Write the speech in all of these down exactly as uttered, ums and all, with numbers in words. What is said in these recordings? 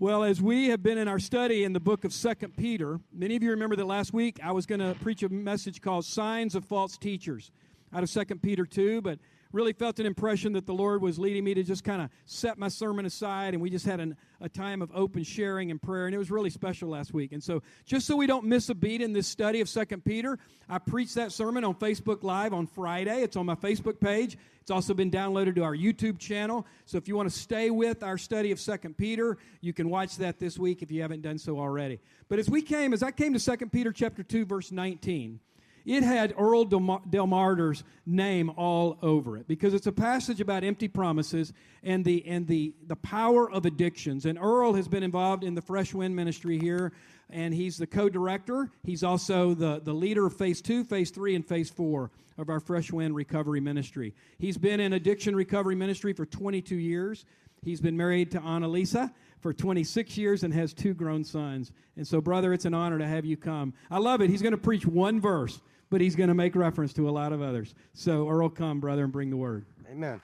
Well, as we have been in our study in the book of Second Peter, many of you remember that last week I was going to preach a message called Signs of False Teachers out of Second Peter two, but really felt an impression that the Lord was leading me to just kind of set my sermon aside, and we just had an, a time of open sharing and prayer, and it was really special last week. And so just so we don't miss a beat in this study of Second Peter, I preached that sermon on Facebook Live on Friday. It's on my Facebook page. It's also been downloaded to our YouTube channel. So if you want to stay with our study of Second Peter, you can watch that this week if you haven't done so already. But as we came, as I came to Second Peter chapter two, verse nineteen, it had Earl Del Marter's name all over it because it's a passage about empty promises and the and the the power of addictions. And Earl has been involved in the Fresh Wind ministry here, and he's the co-director. He's also the, the leader of Phase two, Phase three, and Phase four of our Fresh Wind recovery ministry. He's been in addiction recovery ministry for twenty-two years. He's been married to Annalisa for twenty-six years and has two grown sons. And so, brother, it's an honor to have you come. I love it. He's going to preach one verse, but he's going to make reference to a lot of others. So, Earl, come, brother, and bring the word. Amen.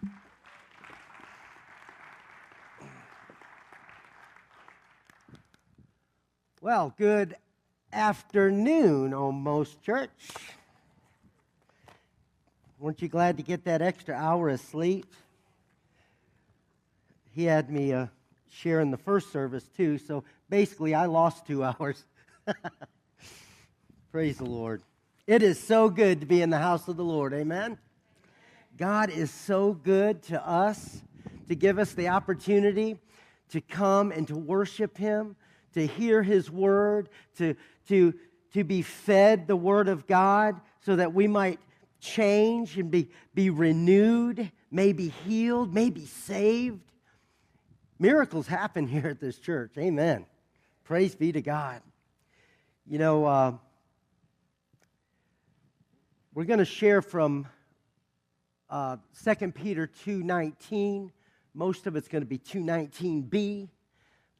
Well, good afternoon, almost, church. Weren't you glad to get that extra hour of sleep? He had me uh, share in the first service, too, so basically I lost two hours. Praise the Lord. It is so good to be in the house of the Lord, amen? God is so good to us to give us the opportunity to come and to worship Him, to hear His word, to, to, to be fed the word of God so that we might change and be, be renewed, maybe healed, maybe saved. Miracles happen here at this church. Amen. Praise be to God. You know, uh, we're going to share from uh, Second Peter two nineteen. Most of it's going to be two nineteen b.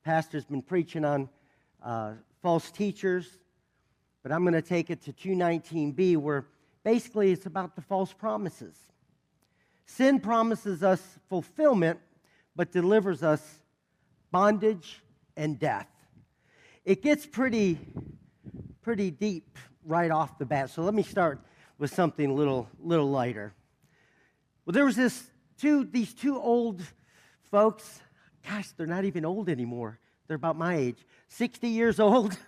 Pastor's been preaching on uh, false teachers, but I'm going to take it to two nineteen b, where basically it's about the false promises. Sin promises us fulfillment, but delivers us bondage and death. It gets pretty, pretty deep right off the bat. So let me start with something a little, little lighter. Well, there was this two, these two old folks. Gosh, they're not even old anymore. They're about my age, sixty years old.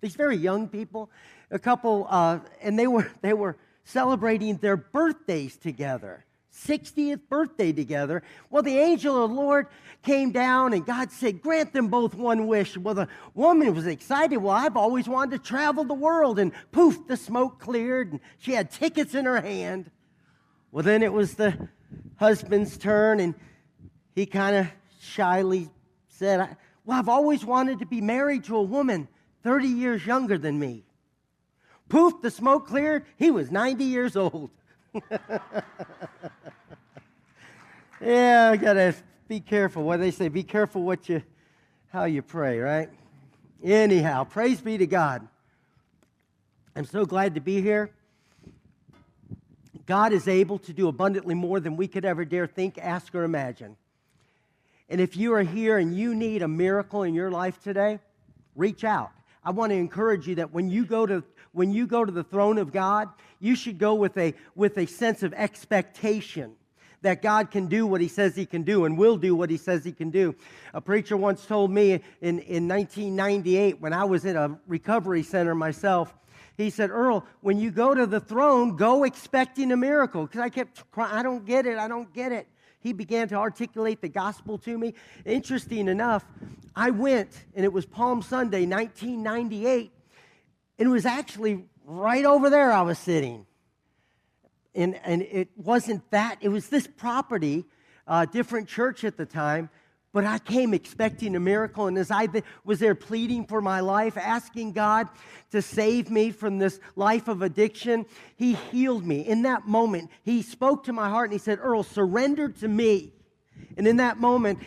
These very young people, a couple, uh, and they were they were celebrating their birthdays together. sixtieth birthday together. Well, the angel of the Lord came down, and God said, grant them both one wish. Well, the woman was excited. Well, I've always wanted to travel the world. And poof, the smoke cleared, and she had tickets in her hand. Well, then it was the husband's turn, and he kind of shyly said, well, I've always wanted to be married to a woman thirty years younger than me. Poof, the smoke cleared. He was ninety years old. Yeah, I gotta be careful what they say. Be careful what you, how you pray, right? Anyhow, praise be to God. I'm so glad to be here. God is able to do abundantly more than we could ever dare think, ask, or imagine. And if you are here and you need a miracle in your life today, reach out. I want to encourage you that when you go to When you go to the throne of God, you should go with a with a sense of expectation that God can do what He says He can do and will do what He says He can do. A preacher once told me in, in nineteen ninety-eight, when I was in a recovery center myself, he said, Earl, when you go to the throne, go expecting a miracle. Because I kept crying, I don't get it, I don't get it. He began to articulate the gospel to me. Interesting enough, I went, and it was Palm Sunday, nineteen ninety-eight. It was actually right over there I was sitting. And and it wasn't that. It was this property, uh, different church at the time. But I came expecting a miracle. And as I was there pleading for my life, asking God to save me from this life of addiction, He healed me. In that moment, He spoke to my heart and He said, Earl, surrender to me. And in that moment,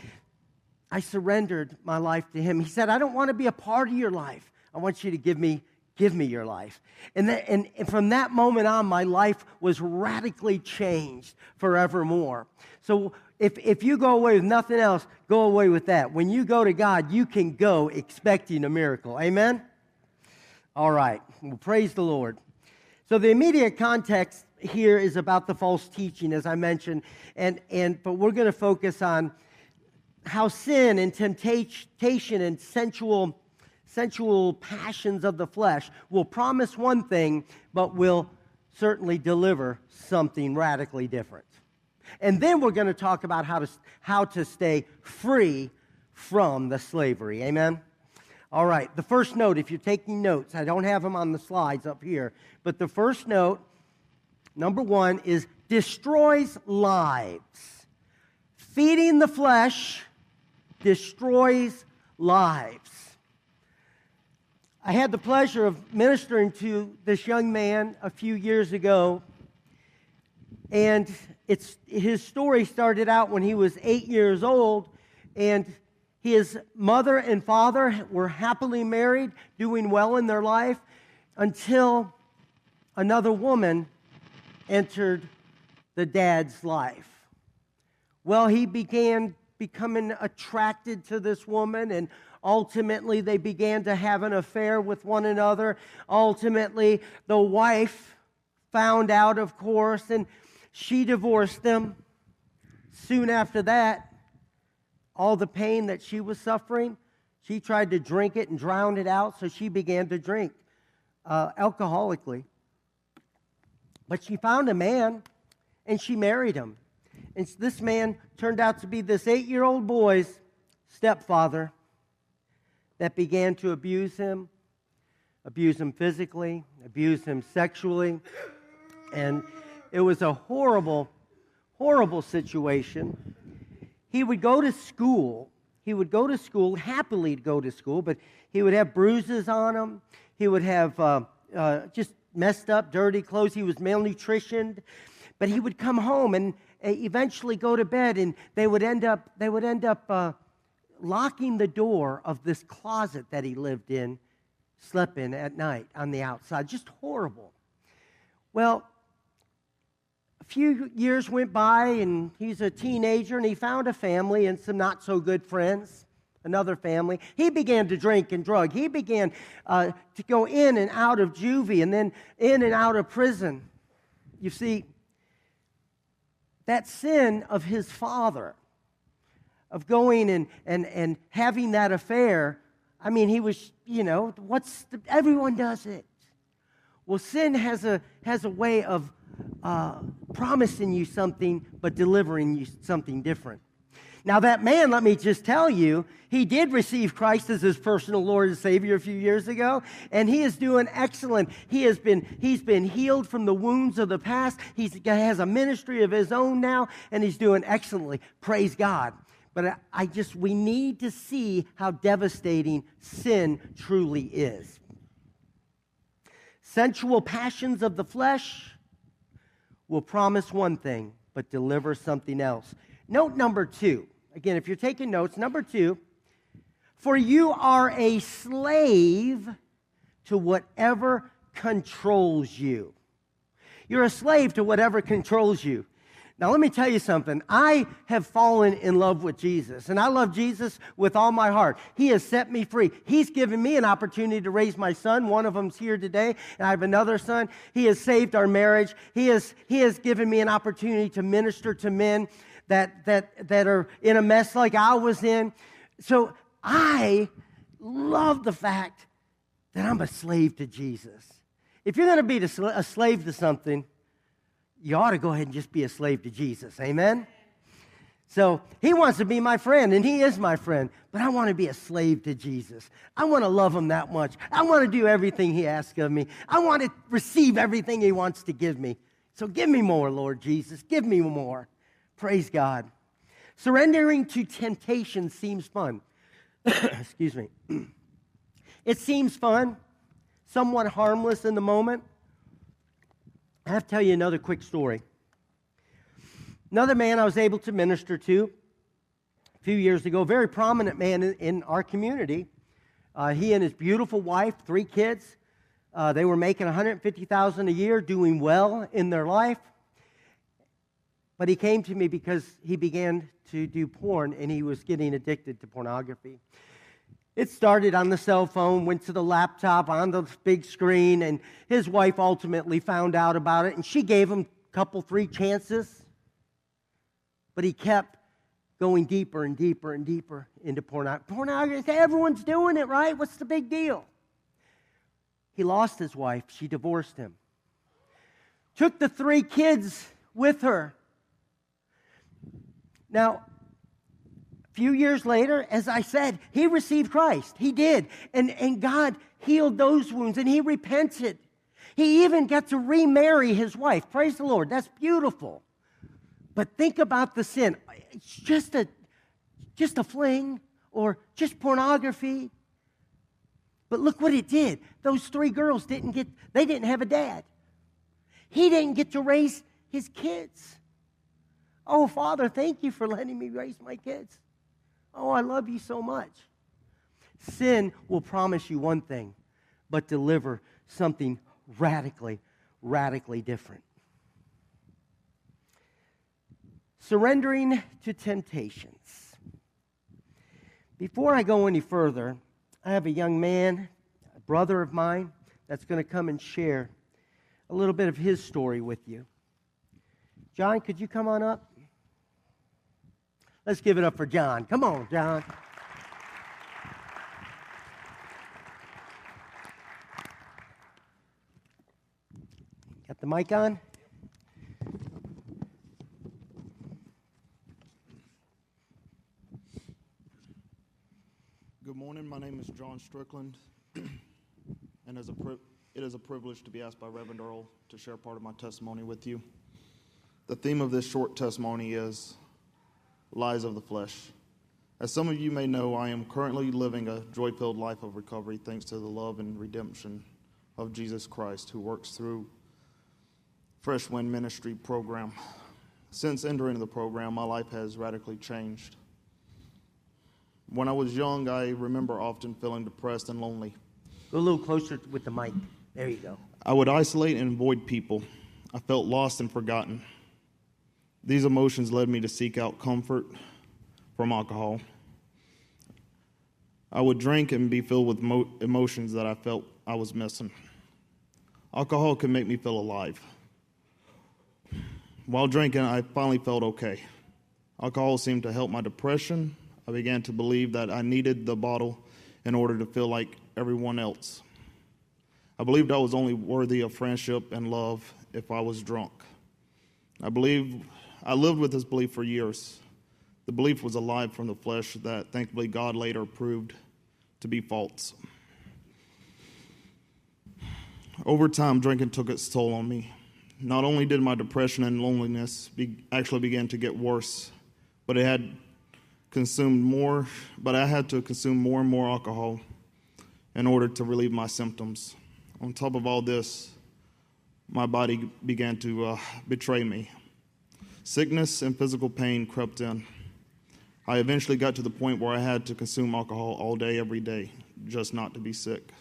I surrendered my life to Him. He said, I don't want to be a part of your life. I want you to give me Give me your life. And, that, and, and from that moment on, my life was radically changed forevermore. So If if you go away with nothing else, go away with that. When you go to God, you can go expecting a miracle. Amen? All right. Well, praise the Lord. So the immediate context here is about the false teaching, as I mentioned, and and but we're going to focus on how sin and temptation and sensual sensual passions of the flesh will promise one thing, but will certainly deliver something radically different. And then we're going to talk about how to how to stay free from the slavery. Amen? All right, the first note, if you're taking notes, I don't have them on the slides up here, but the first note, number one, is destroys lives. Feeding the flesh destroys lives. I had the pleasure of ministering to this young man a few years ago, and it's his story started out when he was eight years old, and his mother and father were happily married, doing well in their life, until another woman entered the dad's life. Well, he began becoming attracted to this woman, and ultimately, they began to have an affair with one another. Ultimately, the wife found out, of course, and she divorced them. Soon after that, all the pain that she was suffering, she tried to drink it and drown it out, so she began to drink uh, alcoholically. But she found a man, and she married him. And this man turned out to be this eight-year-old boy's stepfather, that began to abuse him, abuse him physically, abuse him sexually. And it was a horrible, horrible situation. He would go to school. He would go to school, happily go to school, but he would have bruises on him. He would have uh, uh, just messed up, dirty clothes. He was malnutritioned. But he would come home and eventually go to bed, and they would end up, they would end up, uh, locking the door of this closet that he lived in, slept in at night on the outside. Just horrible. Well, a few years went by, and he's a teenager, and he found a family and some not-so-good friends, another family. He began to drink and drug. He began uh, to go in and out of juvie and then in and out of prison. You see, that sin of his father, of going and, and, and having that affair, I mean, he was, you know, what's the, everyone does it. Well, sin has a has a way of uh, promising you something but delivering you something different. Now, that man, let me just tell you, he did receive Christ as his personal Lord and Savior a few years ago, and he is doing excellent. He has been, he's been healed from the wounds of the past. He's, he has a ministry of his own now, and he's doing excellently. Praise God. But I just, we need to see how devastating sin truly is. Sensual passions of the flesh will promise one thing, but deliver something else. Note number two. Again, if you're taking notes, number two, for you are a slave to whatever controls you. You're a slave to whatever controls you. Now, let me tell you something. I have fallen in love with Jesus, and I love Jesus with all my heart. He has set me free. He's given me an opportunity to raise my son. One of them's here today, and I have another son. He has saved our marriage. He has, he has given me an opportunity to minister to men that, that, that are in a mess like I was in. So I love the fact that I'm a slave to Jesus. If you're going to be a slave to something, you ought to go ahead and just be a slave to Jesus. Amen? So he wants to be my friend, and he is my friend, but I want to be a slave to Jesus. I want to love him that much. I want to do everything he asks of me. I want to receive everything he wants to give me. So give me more, Lord Jesus. Give me more. Praise God. Surrendering to temptation seems fun. Excuse me. It seems fun, somewhat harmless in the moment. I have to tell you another quick story. Another man I was able to minister to a few years ago, a very prominent man in, in our community. Uh, he and his beautiful wife, three kids, uh, they were making one hundred fifty thousand dollars a year, doing well in their life. But he came to me because he began to do porn, and he was getting addicted to pornography. It started on the cell phone, went to the laptop, on the big screen, and his wife ultimately found out about it, and she gave him a couple, three chances. But he kept going deeper and deeper and deeper into pornography. Pornography, everyone's doing it, right? What's the big deal? He lost his wife. She divorced him. Took the three kids with her. Now, a few years later, as I said, he received Christ. He did. And, and God healed those wounds, and he repented. He even got to remarry his wife. Praise the Lord. That's beautiful. But think about the sin. It's just a, just a fling or just pornography. But look what it did. Those three girls didn't get, they didn't have a dad. He didn't get to raise his kids. Oh, Father, thank you for letting me raise my kids. Oh, I love you so much. Sin will promise you one thing, but deliver something radically, radically different. Surrendering to temptations. Before I go any further, I have a young man, a brother of mine, that's going to come and share a little bit of his story with you. John, could you come on up? Let's give it up for John. Come on, John. Got the mic on? Good morning. My name is John Strickland, and as a pri- it is a privilege to be asked by Reverend Earl to share part of my testimony with you. The theme of this short testimony is lies of the flesh. As some of you may know, I am currently living a joy-filled life of recovery thanks to the love and redemption of Jesus Christ, who works through Fresh Wind Ministry program. Since entering the program, my life has radically changed. When I was young, I remember often feeling depressed and lonely. Go a little closer with the mic. There you go. I would isolate and avoid people. I felt lost and forgotten. These emotions led me to seek out comfort from alcohol. I would drink and be filled with mo- emotions that I felt I was missing. Alcohol could make me feel alive. While drinking, I finally felt okay. Alcohol seemed to help my depression. I began to believe that I needed the bottle in order to feel like everyone else. I believed I was only worthy of friendship and love if I was drunk. I believed I lived with this belief for years. The belief was alive from the flesh that thankfully God later proved to be false. Over time, drinking took its toll on me. Not only did my depression and loneliness be, actually begin to get worse, but it had consumed more, but I had to consume more and more alcohol in order to relieve my symptoms. On top of all this, my body began to uh, betray me. Sickness and physical pain crept in. I eventually got to the point where I had to consume alcohol all day, every day, just not to be sick.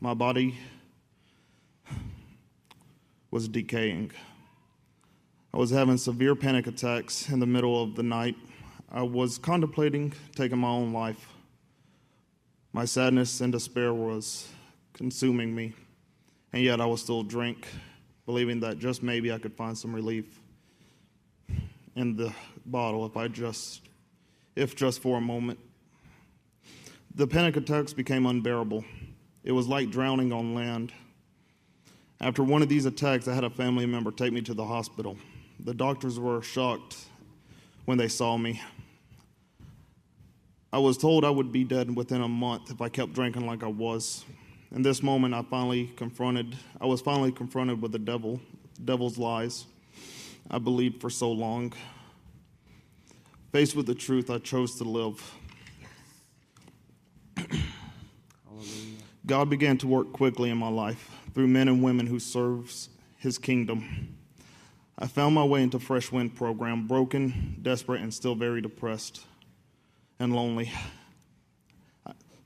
My body was decaying. I was having severe panic attacks in the middle of the night. I was contemplating taking my own life. My sadness and despair was consuming me. And yet I would still drink, believing that just maybe I could find some relief in the bottle if I just, if just for a moment. The panic attacks became unbearable. It was like drowning on land. After one of these attacks, I had a family member take me to the hospital. The doctors were shocked when they saw me. I was told I would be dead within a month if I kept drinking like I was. In this moment, I finally confronted, I was finally confronted with the devil, devil's lies I believed for so long. Faced with the truth, I chose to live. Yes. Hallelujah. God began to work quickly in my life through men and women who serves his kingdom. I found my way into Fresh Wind program, broken, desperate, and still very depressed and lonely.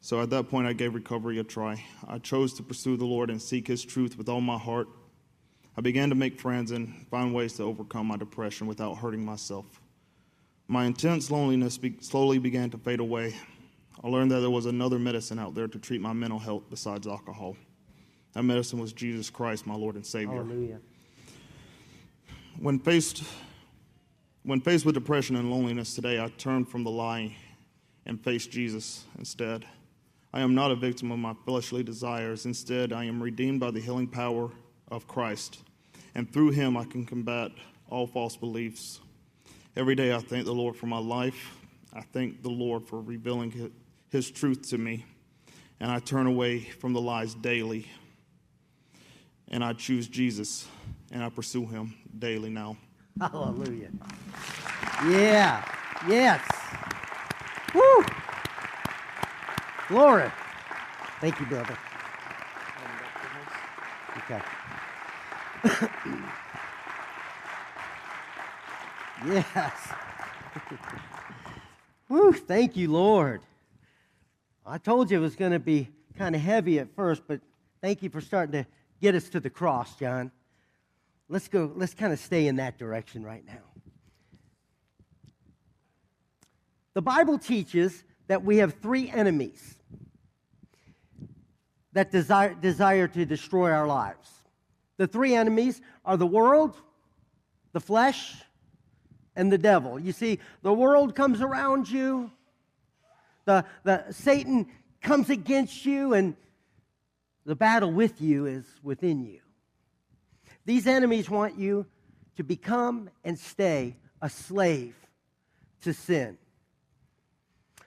So at that point, I gave recovery a try. I chose to pursue the Lord and seek his truth with all my heart. I began to make friends and find ways to overcome my depression without hurting myself. My intense loneliness be- slowly began to fade away. I learned that there was another medicine out there to treat my mental health besides alcohol. That medicine was Jesus Christ, my Lord and Savior. Hallelujah. When faced, when faced with depression and loneliness today, I turned from the lie and faced Jesus instead. I am not a victim of my fleshly desires. Instead, I am redeemed by the healing power of Christ, and through him I can combat all false beliefs. Every day I thank the Lord for my life. I thank the Lord for revealing his truth to me, and I turn away from the lies daily, and I choose Jesus, and I pursue him daily now. Hallelujah. Yeah. Yes. Woo. Glory. Thank you, brother. Okay. Yes. Woo, thank you, Lord. I told you it was going to be kind of heavy at first, but thank you for starting to get us to the cross, John. Let's go, let's kind of stay in that direction right now. The Bible teaches that we have three enemies that desire, desire to destroy our lives. The three enemies are the world, the flesh, and the devil. You see, the world comes around you. The, the Satan comes against you, and the battle with you is within you. These enemies want you to become and stay a slave to sin.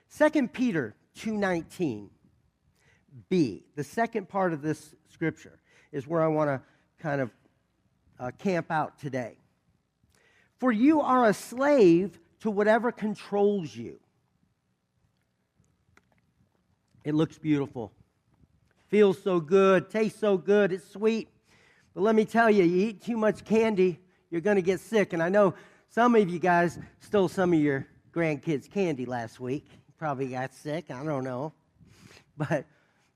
Second Peter two nineteen b, the second part of this scripture, is where I want to kind of uh, camp out today. For you are a slave to whatever controls you. It looks beautiful. Feels so good. Tastes so good. It's sweet. But let me tell you, you eat too much candy, you're going to get sick. And I know some of you guys stole some of your grandkids' candy last week. Probably got sick. I don't know. But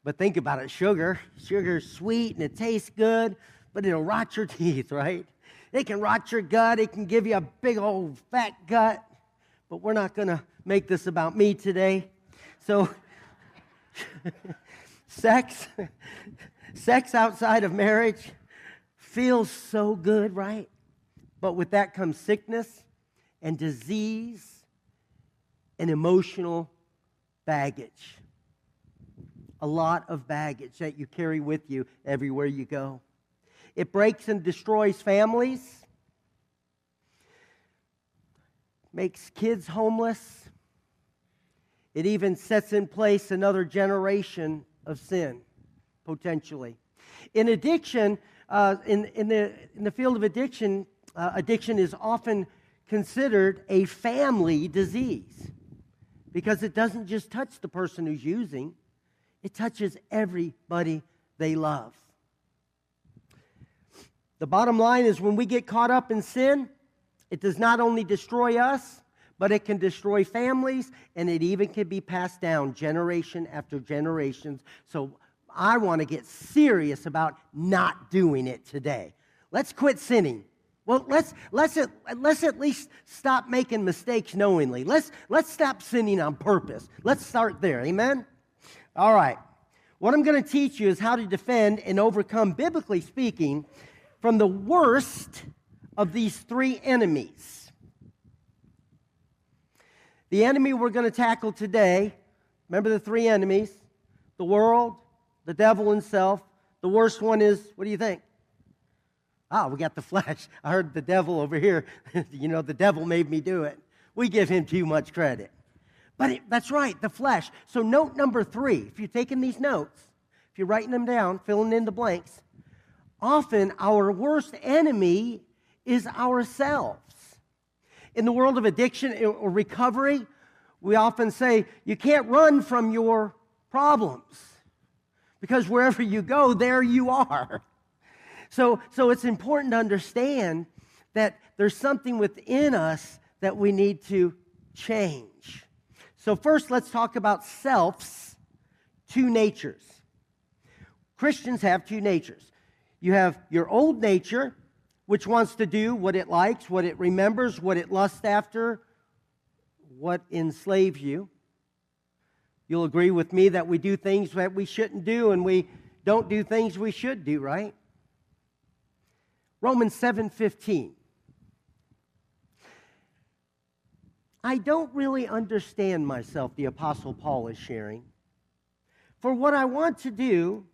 but think about it. Sugar. Sugar's sweet and it tastes good, but it'll rot your teeth, right? It can rot your gut. It can give you a big old fat gut. But we're not going to make this about me today. So sex, sex outside of marriage feels so good, right? But with that comes sickness and disease and emotional baggage. A lot of baggage that you carry with you everywhere you go. It breaks and destroys families, makes kids homeless. It even sets in place another generation of sin, potentially. In addiction, uh, in, in, the, in the field of addiction, uh, addiction is often considered a family disease because it doesn't just touch the person who's using, it touches everybody they love. The bottom line is when we get caught up in sin, it does not only destroy us, but it can destroy families, and it even can be passed down generation after generation. So I want to get serious about not doing it today. Let's quit sinning. Well, let's let's at, let's at least stop making mistakes knowingly. Let's let's stop sinning on purpose. Let's start there. Amen? All right. What I'm going to teach you is how to defend and overcome, biblically speaking, from the worst of these three enemies. The enemy we're going to tackle today, remember the three enemies, the world, the devil and self. The worst one is, what do you think? Ah, we got the flesh. I heard the devil over here. You know, the devil made me do it. We give him too much credit. But it, that's right, the flesh. So note number three, if you're taking these notes, if you're writing them down, filling in the blanks, often our worst enemy is ourselves. In the world of addiction or recovery, we often say you can't run from your problems because wherever you go, there you are. So, so it's important to understand that there's something within us that we need to change. So first, let's talk about self's two natures. Christians have two natures. You have your old nature, which wants to do what it likes, what it remembers, what it lusts after, what enslaves you. You'll agree with me that we do things that we shouldn't do, and we don't do things we should do, right? Romans seven fifteen. I don't really understand myself, the Apostle Paul is sharing. For what I want to do,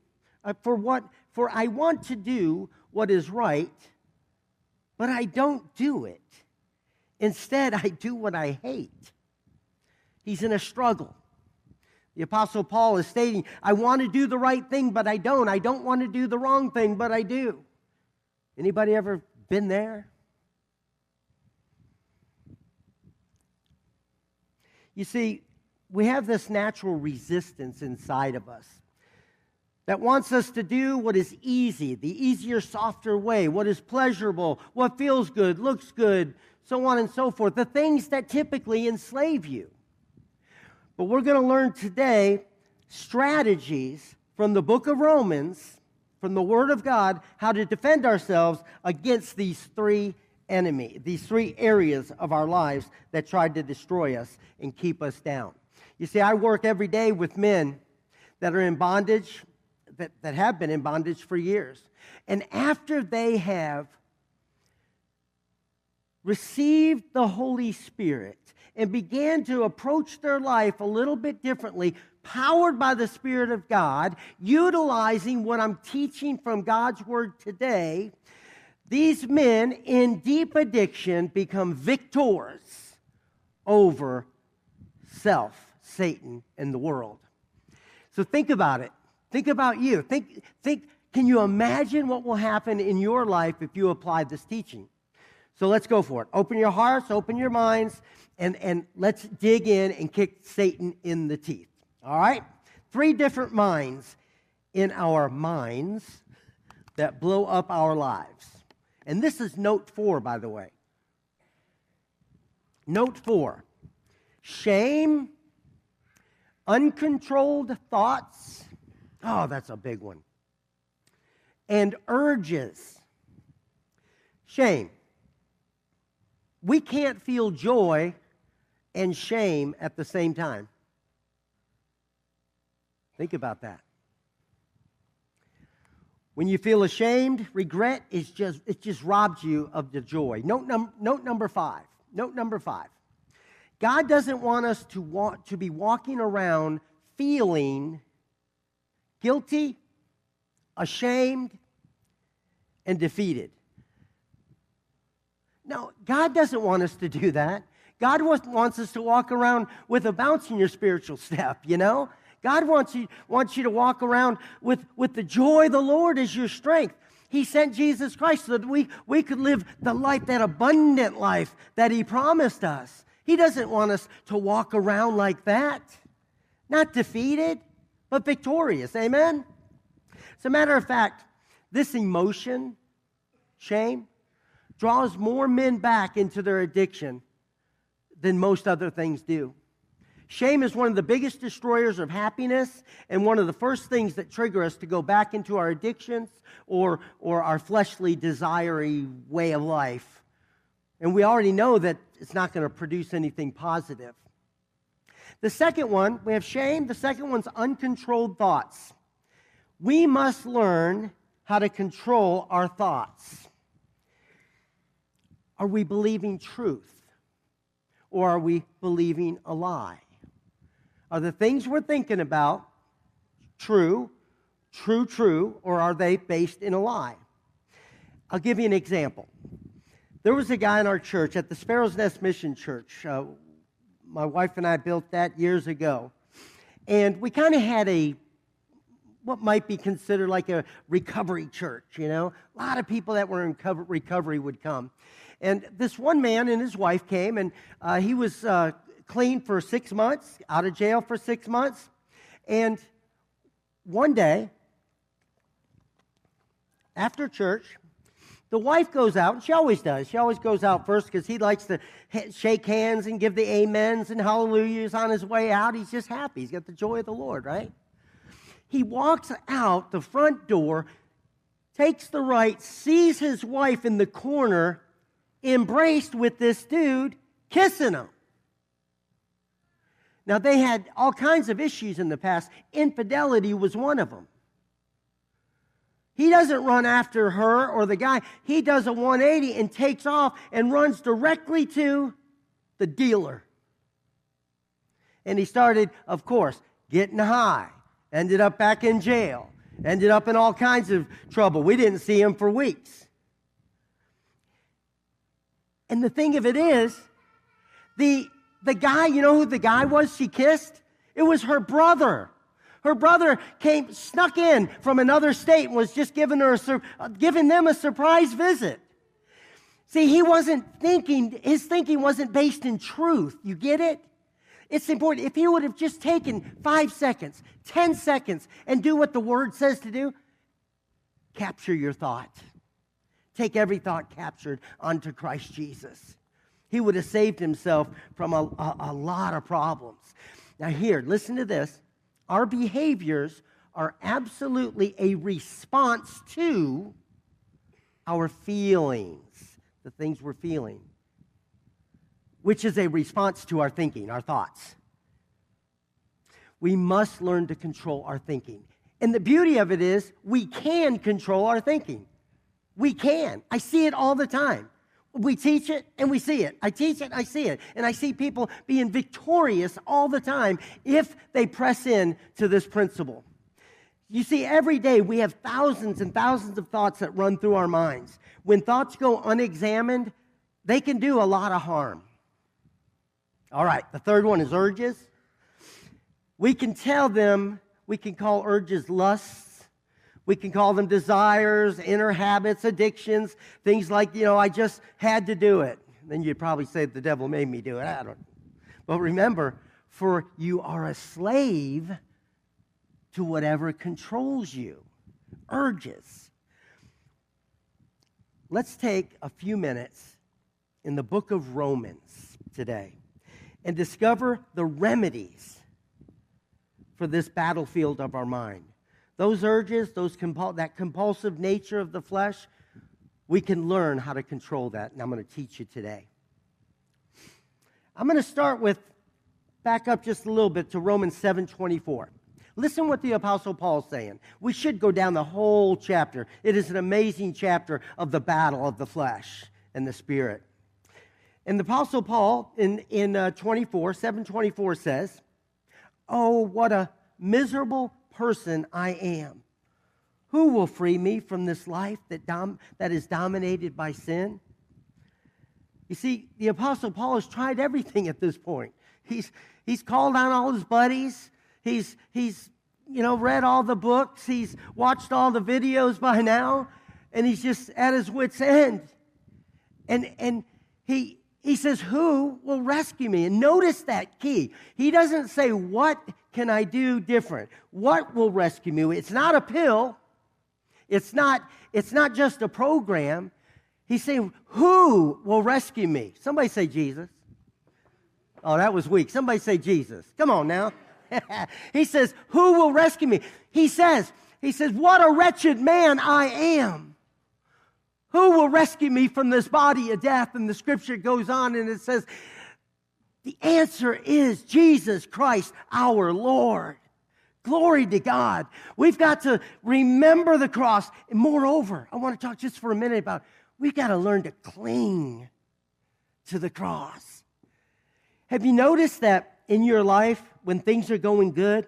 uh, for what, for I want to do what is right, but I don't do it. Instead, I do what I hate. He's in a struggle. The Apostle Paul is stating, I want to do the right thing, but I don't. I don't want to do the wrong thing, but I do. Anybody ever been there? You see, we have this natural resistance inside of us that wants us to do what is easy, the easier, softer way, what is pleasurable, what feels good, looks good, so on and so forth, the things that typically enslave you. But we're going to learn today strategies from the book of Romans, from the Word of God, how to defend ourselves against these three enemy, these three areas of our lives that tried to destroy us and keep us down. You see, I work every day with men that are in bondage, that, that have been in bondage for years. And after they have received the Holy Spirit and began to approach their life a little bit differently, powered by the Spirit of God, utilizing what I'm teaching from God's Word today, these men in deep addiction become victors over self, Satan, and the world. So think about it. Think about you. Think, think, can you imagine what will happen in your life if you apply this teaching? So let's go for it. Open your hearts, open your minds, and, and let's dig in and kick Satan in the teeth. All right? Three different minds in our minds that blow up our lives. And this is note four, by the way. Note four, shame, uncontrolled thoughts, oh, that's a big one, and urges. Shame. We can't feel joy and shame at the same time. Think about that. When you feel ashamed, regret is just, it just robs you of the joy. Note, num- note number five. Note number five. God doesn't want us to want to be walking around feeling guilty, ashamed, and defeated. No, God doesn't want us to do that. God wants us to walk around with a bounce in your spiritual step, you know? God wants you, wants you to walk around with, with the joy of the Lord as your strength. He sent Jesus Christ so that we, we could live the life, that abundant life that He promised us. He doesn't want us to walk around like that. Not defeated, but victorious. Amen? As a matter of fact, this emotion, shame, draws more men back into their addiction than most other things do. Shame is one of the biggest destroyers of happiness and one of the first things that trigger us to go back into our addictions or, or our fleshly, desiry way of life. And we already know that it's not going to produce anything positive. The second one, we have shame. The second one's uncontrolled thoughts. We must learn how to control our thoughts. Are we believing truth, or are we believing a lie? Are the things we're thinking about true, true, true, or are they based in a lie? I'll give you an example. There was a guy in our church at the Sparrow's Nest Mission Church. Uh, my wife and I built that years ago. And we kind of had a, what might be considered like a recovery church, you know? A lot of people that were in recovery would come. And this one man and his wife came, and uh, he was uh, clean for six months, out of jail for six months. And one day, after church, the wife goes out, and she always does. She always goes out first because he likes to ha- shake hands and give the amens and hallelujahs on his way out. He's just happy. He's got the joy of the Lord, right? He walks out the front door takes the right, sees his wife in the corner, embraced with this dude, kissing him. Now, they had all kinds of issues in the past. Infidelity was one of them. He doesn't run after her or the guy. He does a one eighty and takes off and runs directly to the dealer. And he started, of course, getting high, ended up back in jail, ended up in all kinds of trouble. We didn't see him for weeks. And the thing of it is, the, the guy, you know who the guy was she kissed? It was her brother. Her brother came, snuck in from another state and was just giving her a, giving them a surprise visit. See, he wasn't thinking, his thinking wasn't based in truth. You get it? It's important. If he would have just taken five seconds, ten seconds, and do what the Word says to do, capture your thought. Take every thought captured unto Christ Jesus. He would have saved himself from a, a, a lot of problems. Now here, listen to this. Our behaviors are absolutely a response to our feelings, the things we're feeling, which is a response to our thinking, our thoughts. We must learn to control our thinking. And the beauty of it is we can control our thinking. We can. I see it all the time. We teach it and we see it. I teach it, I see it. And I see people being victorious all the time if they press in to this principle. You see, every day we have thousands and thousands of thoughts that run through our minds. When thoughts go unexamined, they can do a lot of harm. All right, the third one is urges. We can tell them, we can call urges lusts. We can call them desires, inner habits, addictions, things like, you know, I just had to do it. Then you'd probably say, the devil made me do it. I don't know. But remember, for you are a slave to whatever controls you. Urges. Let's take a few minutes in the book of Romans today and discover the remedies for this battlefield of our mind. Those urges, those compul- that compulsive nature of the flesh, we can learn how to control that, and I'm going to teach you today. I'm going to start with, back up just a little bit to Romans seven twenty-four. Listen what the Apostle Paul's saying. We should go down the whole chapter. It is an amazing chapter of the battle of the flesh and the spirit. And the Apostle Paul in, in uh, twenty-four, seven twenty-four says, "Oh, what a miserable person I am. Who will free me from this life that dom- that is dominated by sin?" You see, the Apostle Paul has tried everything at this point. He's, he's called on all his buddies. He's, he's, you know, read all the books. He's watched all the videos by now. And he's just at his wit's end. And, and he... He says, who will rescue me? And notice that key. He doesn't say, what can I do different? What will rescue me? It's not a pill. It's not, it's not just a program. He's saying, who will rescue me? Somebody say Jesus. Oh, that was weak. Somebody say Jesus. Come on now. He says, who will rescue me? He says, he says, what a wretched man I am. Who will rescue me from this body of death? And the scripture goes on and it says, the answer is Jesus Christ, our Lord. Glory to God. We've got to remember the cross. And moreover, I want to talk just for a minute about, we've got to learn to cling to the cross. Have you noticed that in your life, when things are going good,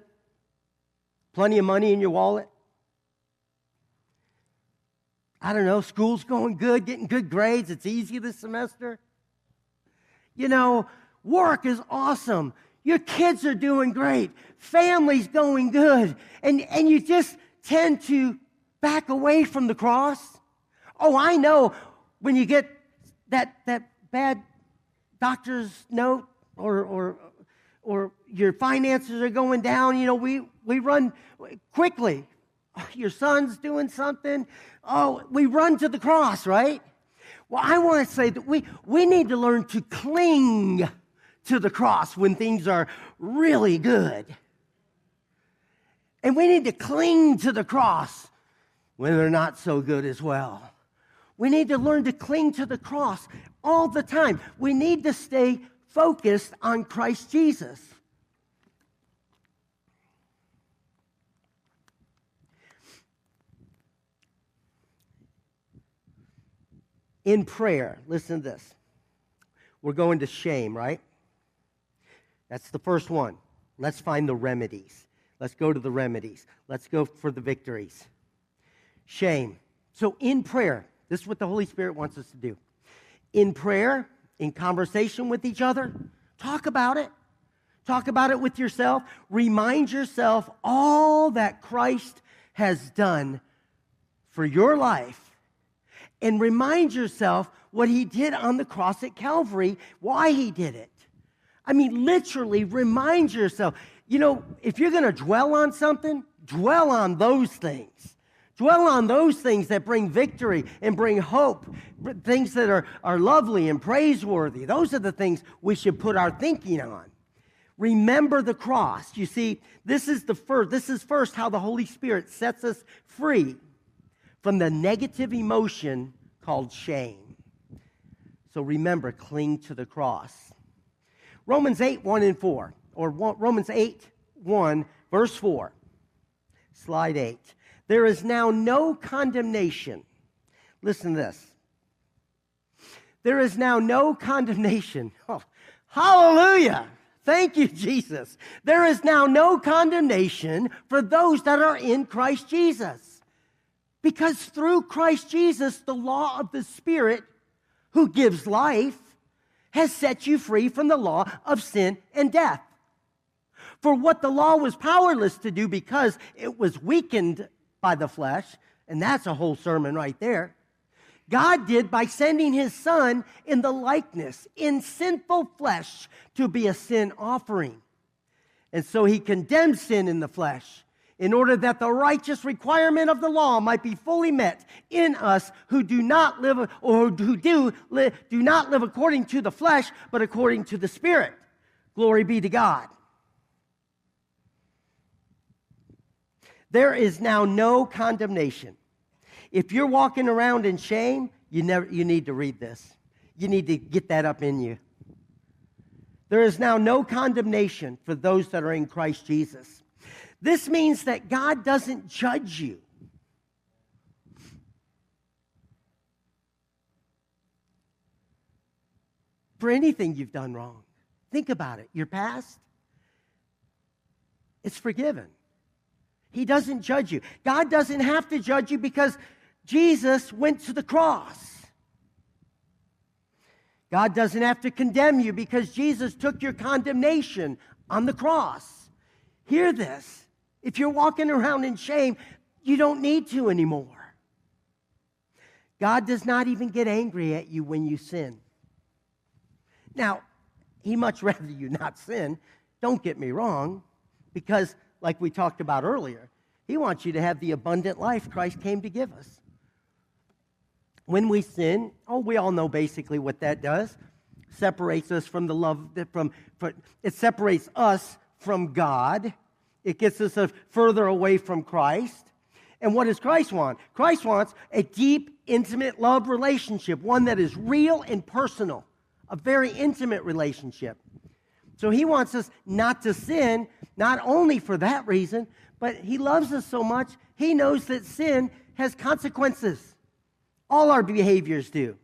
plenty of money in your wallet? I don't know, school's going good, getting good grades. It's easy this semester. You know, work is awesome. Your kids are doing great. Family's going good. And, and you just tend to back away from the cross. Oh, I know when you get that, that bad doctor's note or, or, or your finances are going down, you know, we, we run quickly. Your son's doing something. Oh, we run to the cross, right? Well, I want to say that we, we need to learn to cling to the cross when things are really good. And we need to cling to the cross when they're not so good as well. We need to learn to cling to the cross all the time. We need to stay focused on Christ Jesus. In prayer, listen to this. We're going to shame, right? That's the first one. Let's find the remedies. Let's go to the remedies. Let's go for the victories. Shame. So in prayer, this is what the Holy Spirit wants us to do. In prayer, in conversation with each other, talk about it. Talk about it with yourself. Remind yourself all that Christ has done for your life. And remind yourself what he did on the cross at Calvary, why he did it. I mean, literally remind yourself. You know, if you're going to dwell on something, dwell on those things. Dwell on those things that bring victory and bring hope, things that are, are lovely and praiseworthy. Those are the things we should put our thinking on. Remember the cross. You see, this is the first, this is first how the Holy Spirit sets us free from the negative emotion called shame. So remember, cling to the cross. Romans eight, one and four, or Romans eight, one, verse four. Slide eight. There is now no condemnation. Listen to this. There is now no condemnation. Oh, hallelujah. Thank you, Jesus. There is now no condemnation for those that are in Christ Jesus. Because through Christ Jesus, the law of the Spirit, who gives life, has set you free from the law of sin and death. For what the law was powerless to do because it was weakened by the flesh, and that's a whole sermon right there, God did by sending his Son in the likeness, in sinful flesh, to be a sin offering. And so he condemned sin in the flesh, in order that the righteous requirement of the law might be fully met in us who do not live, or who do li- do not live according to the flesh, but according to the Spirit. Glory be to God. There is now no condemnation. If you're walking around in shame, you never you need to read this. You need to get that up in you. There is now no condemnation for those that are in Christ Jesus. This means that God doesn't judge you. For anything you've done wrong. Think about it. Your past, it's forgiven. He doesn't judge you. God doesn't have to judge you because Jesus went to the cross. God doesn't have to condemn you because Jesus took your condemnation on the cross. Hear this. If you're walking around in shame, you don't need to anymore. God does not even get angry at you when you sin. Now, he'd much rather you not sin. Don't get me wrong, because like we talked about earlier, he wants you to have the abundant life Christ came to give us. When we sin, oh, we all know basically what that does. Separates us from the love, from, from it separates us from God. It gets us further away from Christ. And what does Christ want? Christ wants a deep, intimate love relationship, one that is real and personal, a very intimate relationship. So he wants us not to sin, not only for that reason, but he loves us so much, he knows that sin has consequences. All our behaviors do.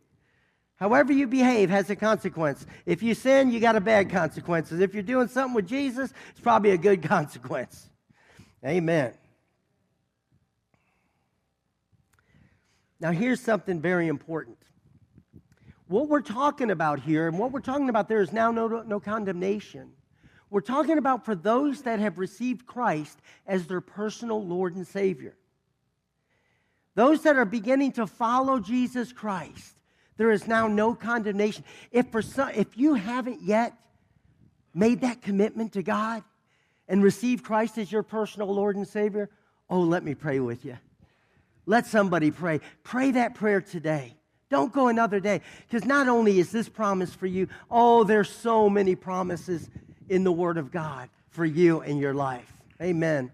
However you behave has a consequence. If you sin, you got a bad consequence. If you're doing something with Jesus, it's probably a good consequence. Amen. Now here's something very important. What we're talking about here, and what we're talking about there is now no, no condemnation. We're talking about for those that have received Christ as their personal Lord and Savior. Those that are beginning to follow Jesus Christ. There is now no condemnation. If for some, if you haven't yet made that commitment to God and received Christ as your personal Lord and Savior, oh, let me pray with you. Let somebody pray. Pray that prayer today. Don't go another day. Because not only is this promise for you, oh, there's so many promises in the Word of God for you and your life. Amen.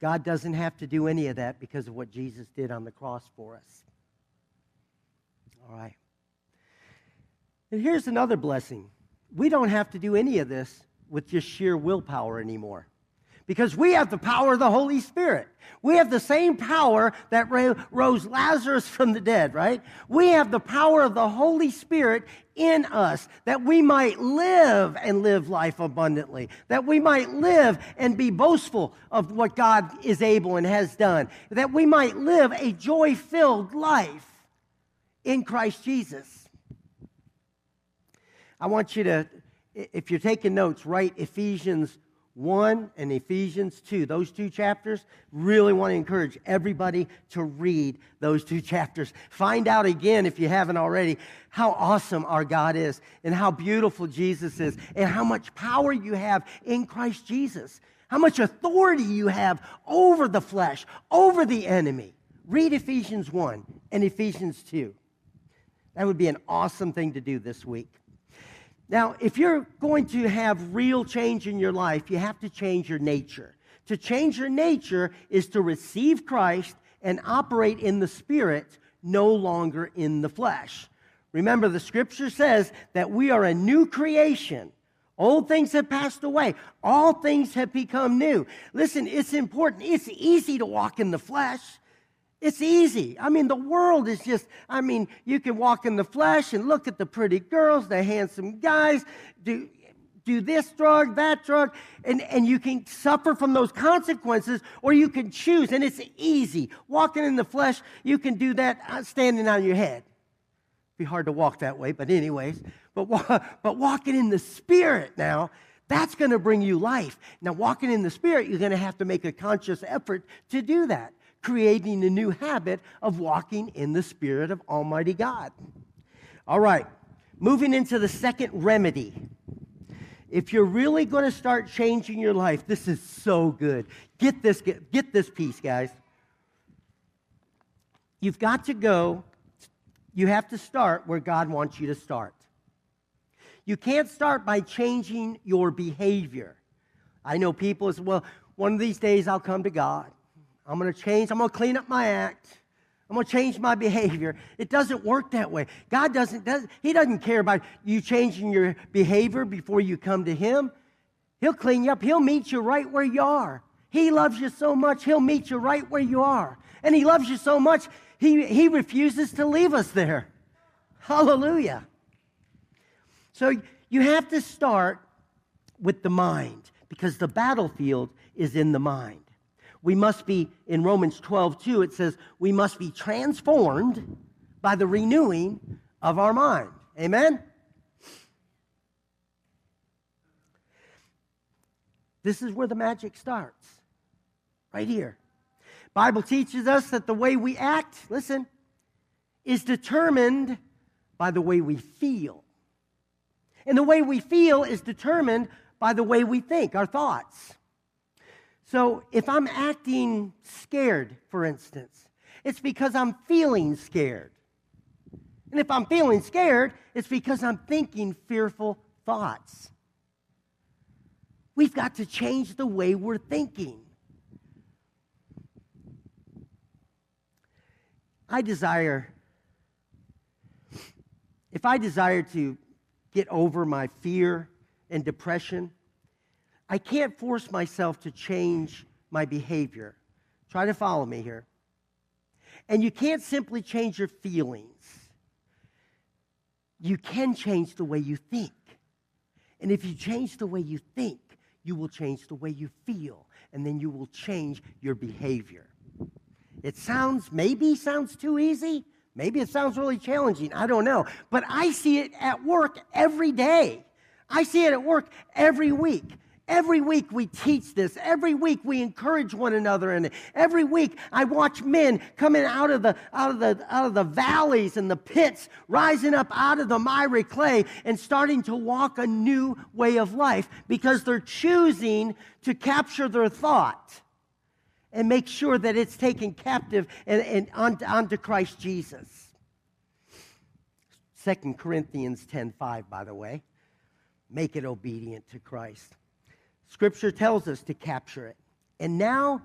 God doesn't have to do any of that because of what Jesus did on the cross for us. All right. And here's another blessing. We don't have to do any of this with just sheer willpower anymore, because we have the power of the Holy Spirit. We have the same power that rose Lazarus from the dead, right? We have the power of the Holy Spirit in us, that we might live and live life abundantly, that we might live and be boastful of what God is able and has done, that we might live a joy-filled life in Christ Jesus. I want you to, if you're taking notes, write Ephesians one and Ephesians two, those two chapters. Really want to encourage everybody to read those two chapters. Find out again, if you haven't already, how awesome our God is and how beautiful Jesus is and how much power you have in Christ Jesus, how much authority you have over the flesh, over the enemy. Read Ephesians one and Ephesians two. That would be an awesome thing to do this week. Now, if you're going to have real change in your life, you have to change your nature. To change your nature is to receive Christ and operate in the Spirit, no longer in the flesh. Remember, the Scripture says that we are a new creation. Old things have passed away. All things have become new. Listen, it's important. It's easy to walk in the flesh. It's easy. I mean, the world is just, I mean, you can walk in the flesh and look at the pretty girls, the handsome guys, do do this drug, that drug, and, and you can suffer from those consequences, or you can choose, and it's easy. Walking in the flesh, you can do that standing on your head. It'd be hard to walk that way, but anyways. But, but walking in the Spirit now, that's going to bring you life. Now, walking in the Spirit, you're going to have to make a conscious effort to do that, creating a new habit of walking in the Spirit of Almighty God. All right, moving into the second remedy. If you're really going to start changing your life, this is so good. Get this, get, get this piece, guys. You've got to go, you have to start where God wants you to start. You can't start by changing your behavior. I know people say, well, one of these days I'll come to God. I'm going to change. I'm going to clean up my act. I'm going to change my behavior. It doesn't work that way. God doesn't, does, he doesn't care about you changing your behavior before you come to him. He'll clean you up. He'll meet you right where you are. He loves you so much, he'll meet you right where you are. And he loves you so much, he, he refuses to leave us there. Hallelujah. So you have to start with the mind, because the battlefield is in the mind. We must be, in Romans twelve two, it says, we must be transformed by the renewing of our mind. Amen? This is where the magic starts, right here. The Bible teaches us that the way we act, listen, is determined by the way we feel. And the way we feel is determined by the way we think, our thoughts. So if I'm acting scared, for instance, it's because I'm feeling scared. And if I'm feeling scared, it's because I'm thinking fearful thoughts. We've got to change the way we're thinking. I desire, if I desire to get over my fear and depression, I can't force myself to change my behavior. Try to follow me here. And you can't simply change your feelings. You can change the way you think. And if you change the way you think, you will change the way you feel, and then you will change your behavior. It sounds, maybe sounds too easy. Maybe it sounds really challenging. I don't know. But I see it at work every day. I see it at work every week. Every week we teach this. Every week we encourage one another in it. Every week I watch men coming out of the out of the out of the valleys and the pits, rising up out of the miry clay and starting to walk a new way of life, because they're choosing to capture their thought and make sure that it's taken captive and, and onto, onto Christ Jesus. Second Corinthians ten five, by the way. Make it obedient to Christ. Scripture tells us to capture it. And now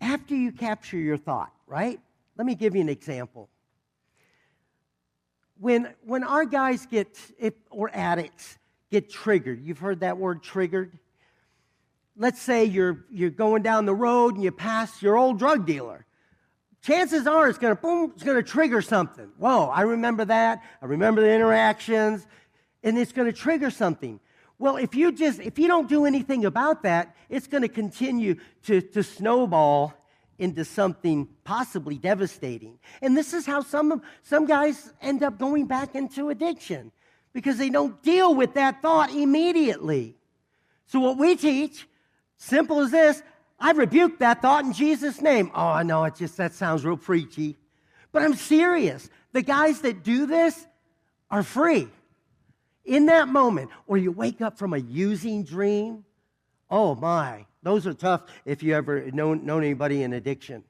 after you capture your thought, right? Let me give you an example. When when our guys get, if, or addicts, get triggered, you've heard that word triggered? Let's say you're you're going down the road and you pass your old drug dealer. Chances are it's going to, boom, it's going to trigger something. Whoa, I remember that. I remember the interactions. And it's going to trigger something. Well, if you just, if you don't do anything about that, it's going to continue to, to snowball into something possibly devastating. And this is how some, some guys end up going back into addiction, because they don't deal with that thought immediately. So what we teach, simple as this, I rebuke that thought in Jesus' name. Oh, I know, it just, that sounds real preachy. But I'm serious. The guys that do this are free in that moment. Or you wake up from a using dream. Oh, my. Those are tough if you ever known, known anybody in addiction.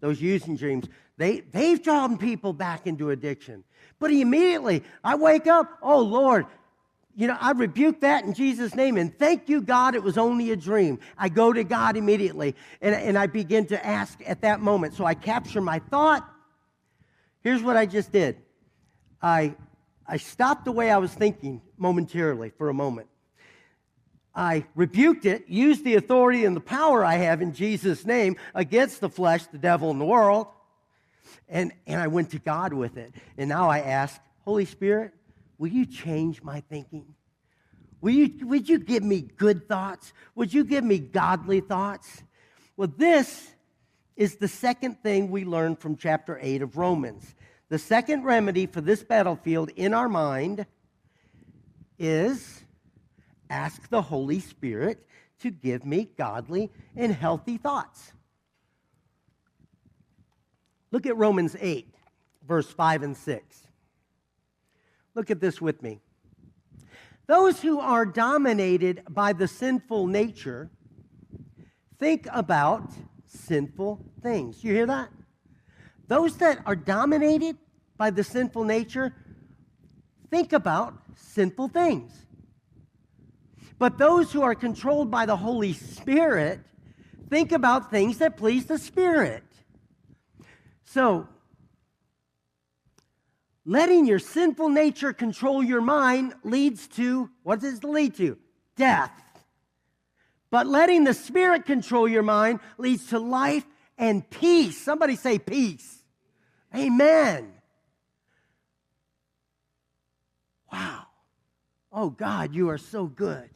Those using dreams, they, they've drawn people back into addiction. But immediately, I wake up, oh, Lord, you know, I rebuke that in Jesus' name, and thank you, God, it was only a dream. I go to God immediately, and, and I begin to ask at that moment. So I capture my thought. Here's what I just did. I, I stopped the way I was thinking momentarily for a moment. I rebuked it, used the authority and the power I have in Jesus' name against the flesh, the devil, and the world, and, and I went to God with it. And now I ask, Holy Spirit, will you change my thinking? Will you, would you give me good thoughts? Would you give me godly thoughts? Well, this is the second thing we learned from chapter eight of Romans. The second remedy for this battlefield in our mind is ask the Holy Spirit to give me godly and healthy thoughts. Look at Romans eight, verse five and six. Look at this with me. Those who are dominated by the sinful nature think about sinful things. You hear that? Those that are dominated by the sinful nature think about sinful things. But those who are controlled by the Holy Spirit think about things that please the Spirit. So, letting your sinful nature control your mind leads to, what does it lead to? Death. But letting the Spirit control your mind leads to life and peace. Somebody say peace. Amen. Wow. Oh, God, you are so good.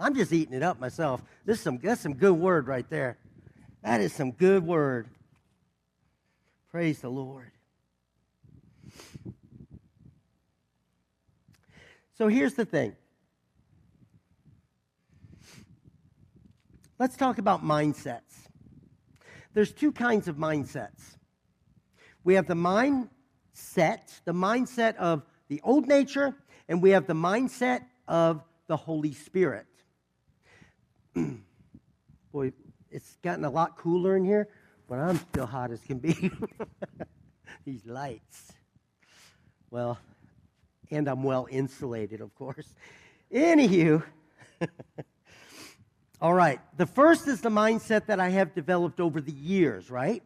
I'm just eating it up myself. This is some, that's some good word right there. That is some good word. Praise the Lord. So here's the thing. Let's talk about mindsets. There's two kinds of mindsets. We have the mindset, the mindset of the old nature, and we have the mindset of the Holy Spirit. Boy, it's gotten a lot cooler in here, but I'm still hot as can be. These lights. Well, and I'm well insulated, of course. Anywho. All right. The first is the mindset that I have developed over the years, right?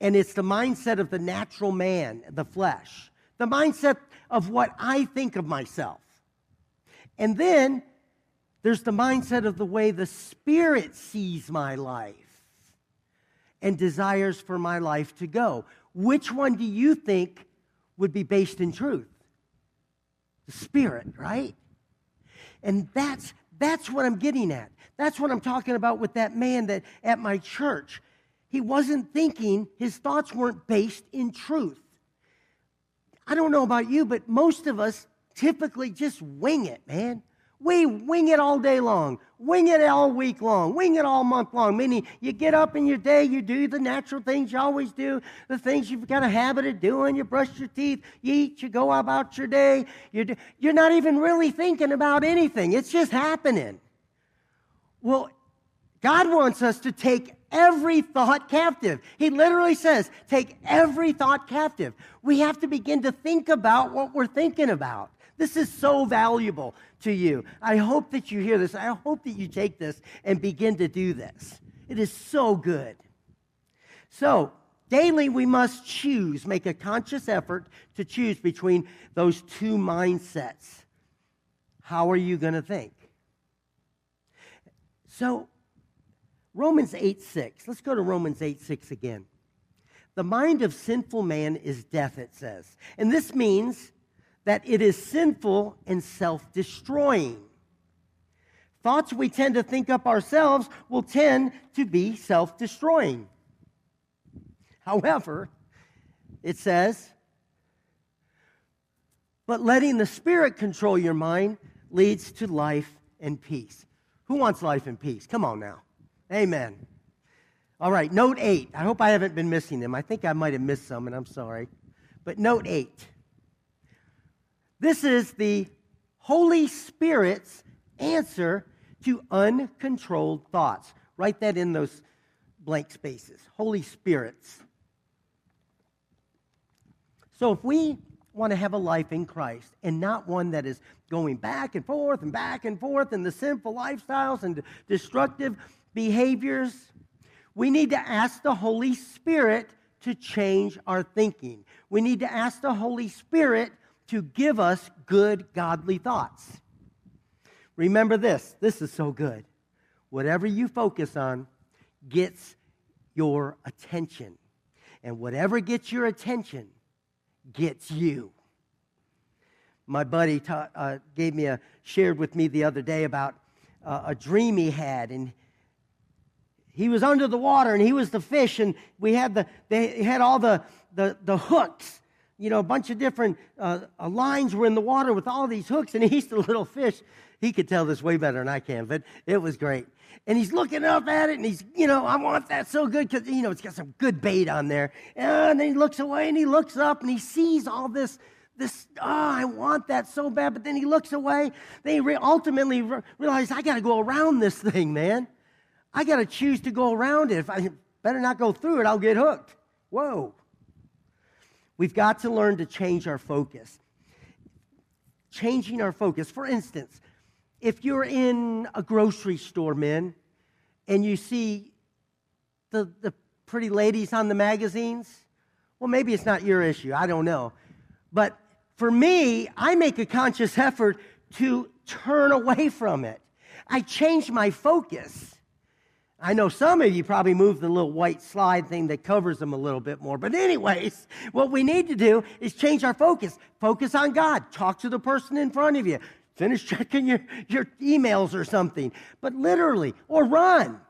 And it's the mindset of the natural man, the flesh. The mindset of what I think of myself. And then there's the mindset of the way the Spirit sees my life and desires for my life to go. Which one do you think would be based in truth? The Spirit, right? And that's that's what I'm getting at. That's what I'm talking about with that man that at my church. He wasn't thinking, his thoughts weren't based in truth. I don't know about you, but most of us typically just wing it, man. We wing it all day long, wing it all week long, wing it all month long, meaning you get up in your day, you do the natural things you always do, the things you've got a habit of doing, you brush your teeth, you eat, you go about your day, you're, you're not even really thinking about anything. It's just happening. Well, God wants us to take every thought captive. He literally says, take every thought captive. We have to begin to think about what we're thinking about. This is so valuable to you. I hope that you hear this. I hope that you take this and begin to do this. It is so good. So daily we must choose, make a conscious effort to choose between those two mindsets. How are you going to think? So Romans eight six. Let's go to Romans eight six again. The mind of sinful man is death, it says. And this means that it is sinful and self-destroying. Thoughts we tend to think up ourselves will tend to be self-destroying. However, it says, but letting the Spirit control your mind leads to life and peace. Who wants life and peace? Come on now. Amen. All right, note eight. I hope I haven't been missing them. I think I might have missed some, and I'm sorry. But note eight. This is the Holy Spirit's answer to uncontrolled thoughts. Write that in those blank spaces. Holy Spirit's. So if we want to have a life in Christ and not one that is going back and forth and back and forth in the sinful lifestyles and destructive behaviors, we need to ask the Holy Spirit to change our thinking. We need to ask the Holy Spirit to give us good, godly thoughts. Remember this. This is so good. Whatever you focus on gets your attention. And whatever gets your attention gets you. My buddy taught, uh, gave me a shared with me the other day about uh, a dream he had, and he was under the water, and he was the fish, and we had the they had all the the, the hooks, you know, a bunch of different uh, lines were in the water with all these hooks, and he's the little fish. He could tell this way better than I can, but it was great. And he's looking up at it, and he's, you know, I want that so good because, you know, it's got some good bait on there. And then he looks away, and he looks up, and he sees all this. This, oh, I want that so bad. But then he looks away. Then he re- ultimately re- realized, I got to go around this thing, man. I got to choose to go around it. If I better not go through it, I'll get hooked. Whoa. We've got to learn to change our focus. Changing our focus. For instance, if you're in a grocery store, men, and you see the, the pretty ladies on the magazines, well, maybe it's not your issue. I don't know. But for me, I make a conscious effort to turn away from it. I change my focus. I know some of you probably move the little white slide thing that covers them a little bit more. But anyways, what we need to do is change our focus. Focus on God. Talk to the person in front of you. Finish checking your, your emails or something. But literally, or run,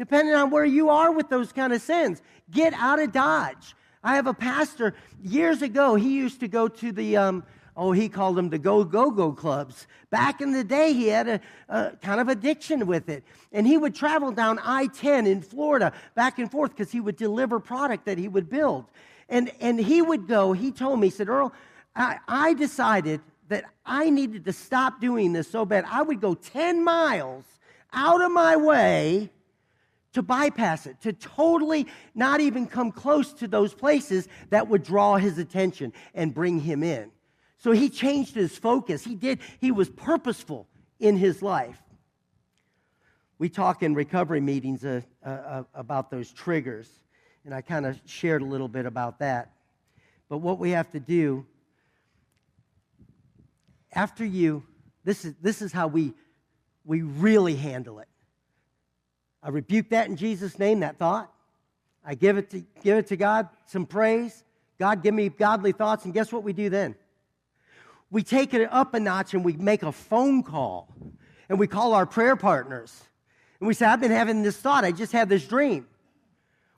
depending on where you are with those kind of sins. Get out of Dodge. I have a pastor, years ago, he used to go to the, um, oh, he called them the go-go-go clubs. Back in the day, he had a, a kind of addiction with it. And he would travel down I ten in Florida back and forth because he would deliver product that he would build. And, and he would go, he told me, he said, Earl, I, I decided that I needed to stop doing this so bad. I would go ten miles out of my way to bypass it, to totally not even come close to those places that would draw his attention and bring him in. So he changed his focus. He did. He was purposeful in his life. We talk in recovery meetings uh, uh, about those triggers, and I kind of shared a little bit about that. But what we have to do, after you, this is, this is how we, we really handle it. I rebuke that in Jesus' name, that thought. I give it to give it to God, some praise. God, give me godly thoughts. And guess what we do then? We take it up a notch and we make a phone call. And we call our prayer partners. And we say, I've been having this thought. I just had this dream.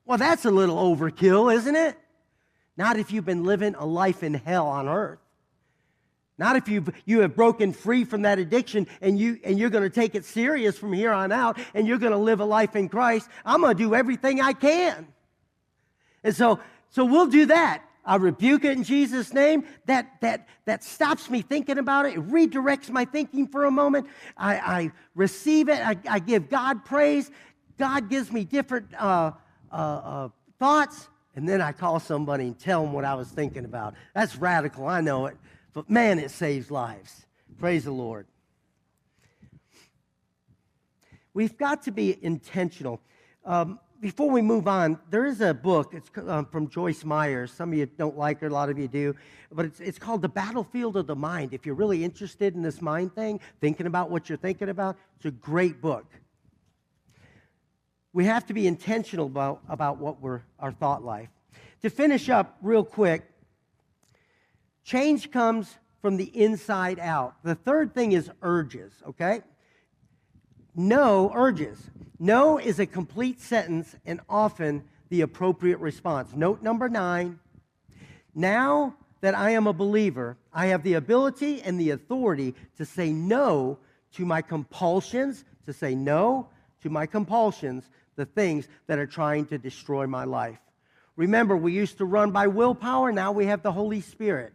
Well, that's a little overkill, isn't it? Not if you've been living a life in hell on earth. Not if you you have broken free from that addiction and, you, and you're going to take it serious from here on out and you're going to live a life in Christ. I'm going to do everything I can. And so so we'll do that. I rebuke it in Jesus' name. That that that stops me thinking about it. It redirects my thinking for a moment. I, I receive it. I, I give God praise. God gives me different uh, uh, uh, thoughts. And then I call somebody and tell them what I was thinking about. That's radical. I know it. But man, it saves lives. Praise the Lord. We've got to be intentional. Um, before we move on, there is a book. It's um, from Joyce Meyer. Some of you don't like her, a lot of you do. But it's, it's called The Battlefield of the Mind. If you're really interested in this mind thing, thinking about what you're thinking about, it's a great book. We have to be intentional about, about what we're, our thought life. To finish up real quick, change comes from the inside out. The third thing is urges, okay? No urges. No is a complete sentence and often the appropriate response. Note number nine, now that I am a believer, I have the ability and the authority to say no to my compulsions, to say no to my compulsions, the things that are trying to destroy my life. Remember, we used to run by willpower. Now we have the Holy Spirit.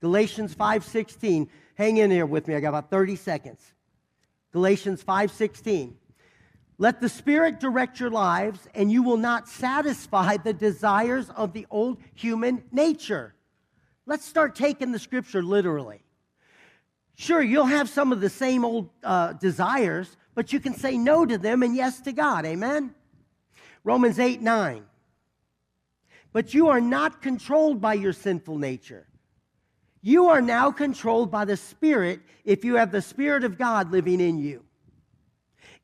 Galatians five sixteen. Hang in here with me. I got about thirty seconds. Galatians five sixteen. Let the Spirit direct your lives, and you will not satisfy the desires of the old human nature. Let's start taking the Scripture literally. Sure, you'll have some of the same old uh, desires, but you can say no to them and yes to God. Amen? Romans eight nine. But you are not controlled by your sinful nature. You are now controlled by the Spirit if you have the Spirit of God living in you.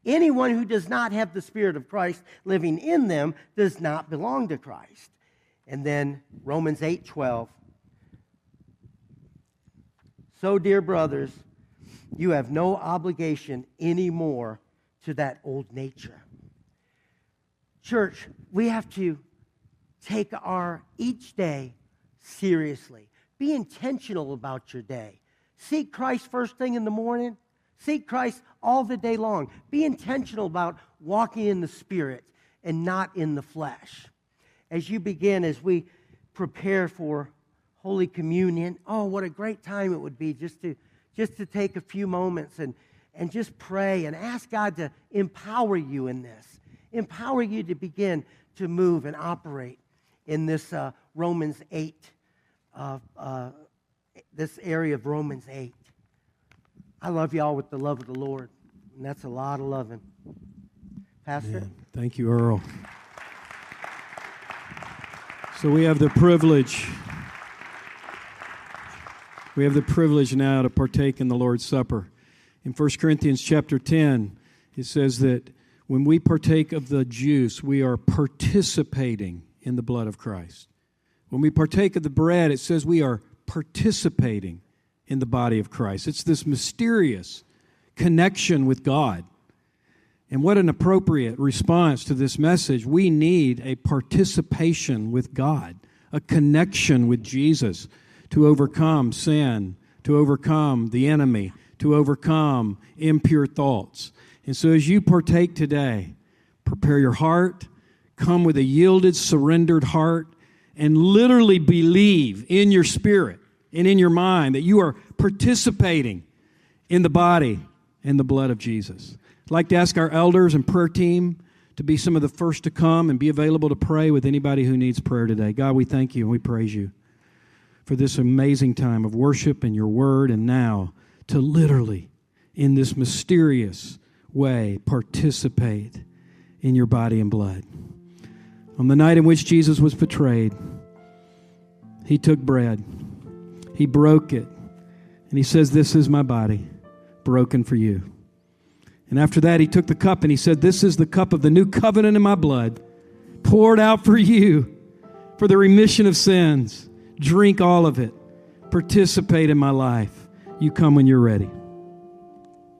Anyone who does not have the Spirit of Christ living in them does not belong to Christ. And then Romans eight twelve. So, dear brothers, you have no obligation anymore to that old nature. Church, we have to take our each day seriously. Be intentional about your day. Seek Christ first thing in the morning. Seek Christ all the day long. Be intentional about walking in the Spirit and not in the flesh. As you begin, as we prepare for Holy Communion, oh, what a great time it would be just to Just to take a few moments and, and just pray and ask God to empower you in this. Empower you to begin to move and operate in this uh, Romans eight, uh, uh, this area of Romans eight. I love y'all with the love of the Lord, and that's a lot of loving. Pastor? Yeah. Thank you, Earl. So we have the privilege... We have the privilege now to partake in the Lord's Supper. In First Corinthians chapter ten, it says that when we partake of the juice, we are participating in the blood of Christ. When we partake of the bread, it says we are participating in the body of Christ. It's this mysterious connection with God. And what an appropriate response to this message. We need a participation with God, a connection with Jesus, to overcome sin, to overcome the enemy, to overcome impure thoughts. And so as you partake today, prepare your heart, come with a yielded, surrendered heart, and literally believe in your spirit and in your mind that you are participating in the body and the blood of Jesus. I'd like to ask our elders and prayer team to be some of the first to come and be available to pray with anybody who needs prayer today. God, we thank you and we praise you for this amazing time of worship and your word, and now to literally, in this mysterious way, participate in your body and blood. On the night in which Jesus was betrayed, he took bread, he broke it, and he says, "This is my body, broken for you." And after that, he took the cup and he said, "This is the cup of the new covenant in my blood, poured out for you for the remission of sins. Drink all of it. Participate in my life." You come when you're ready.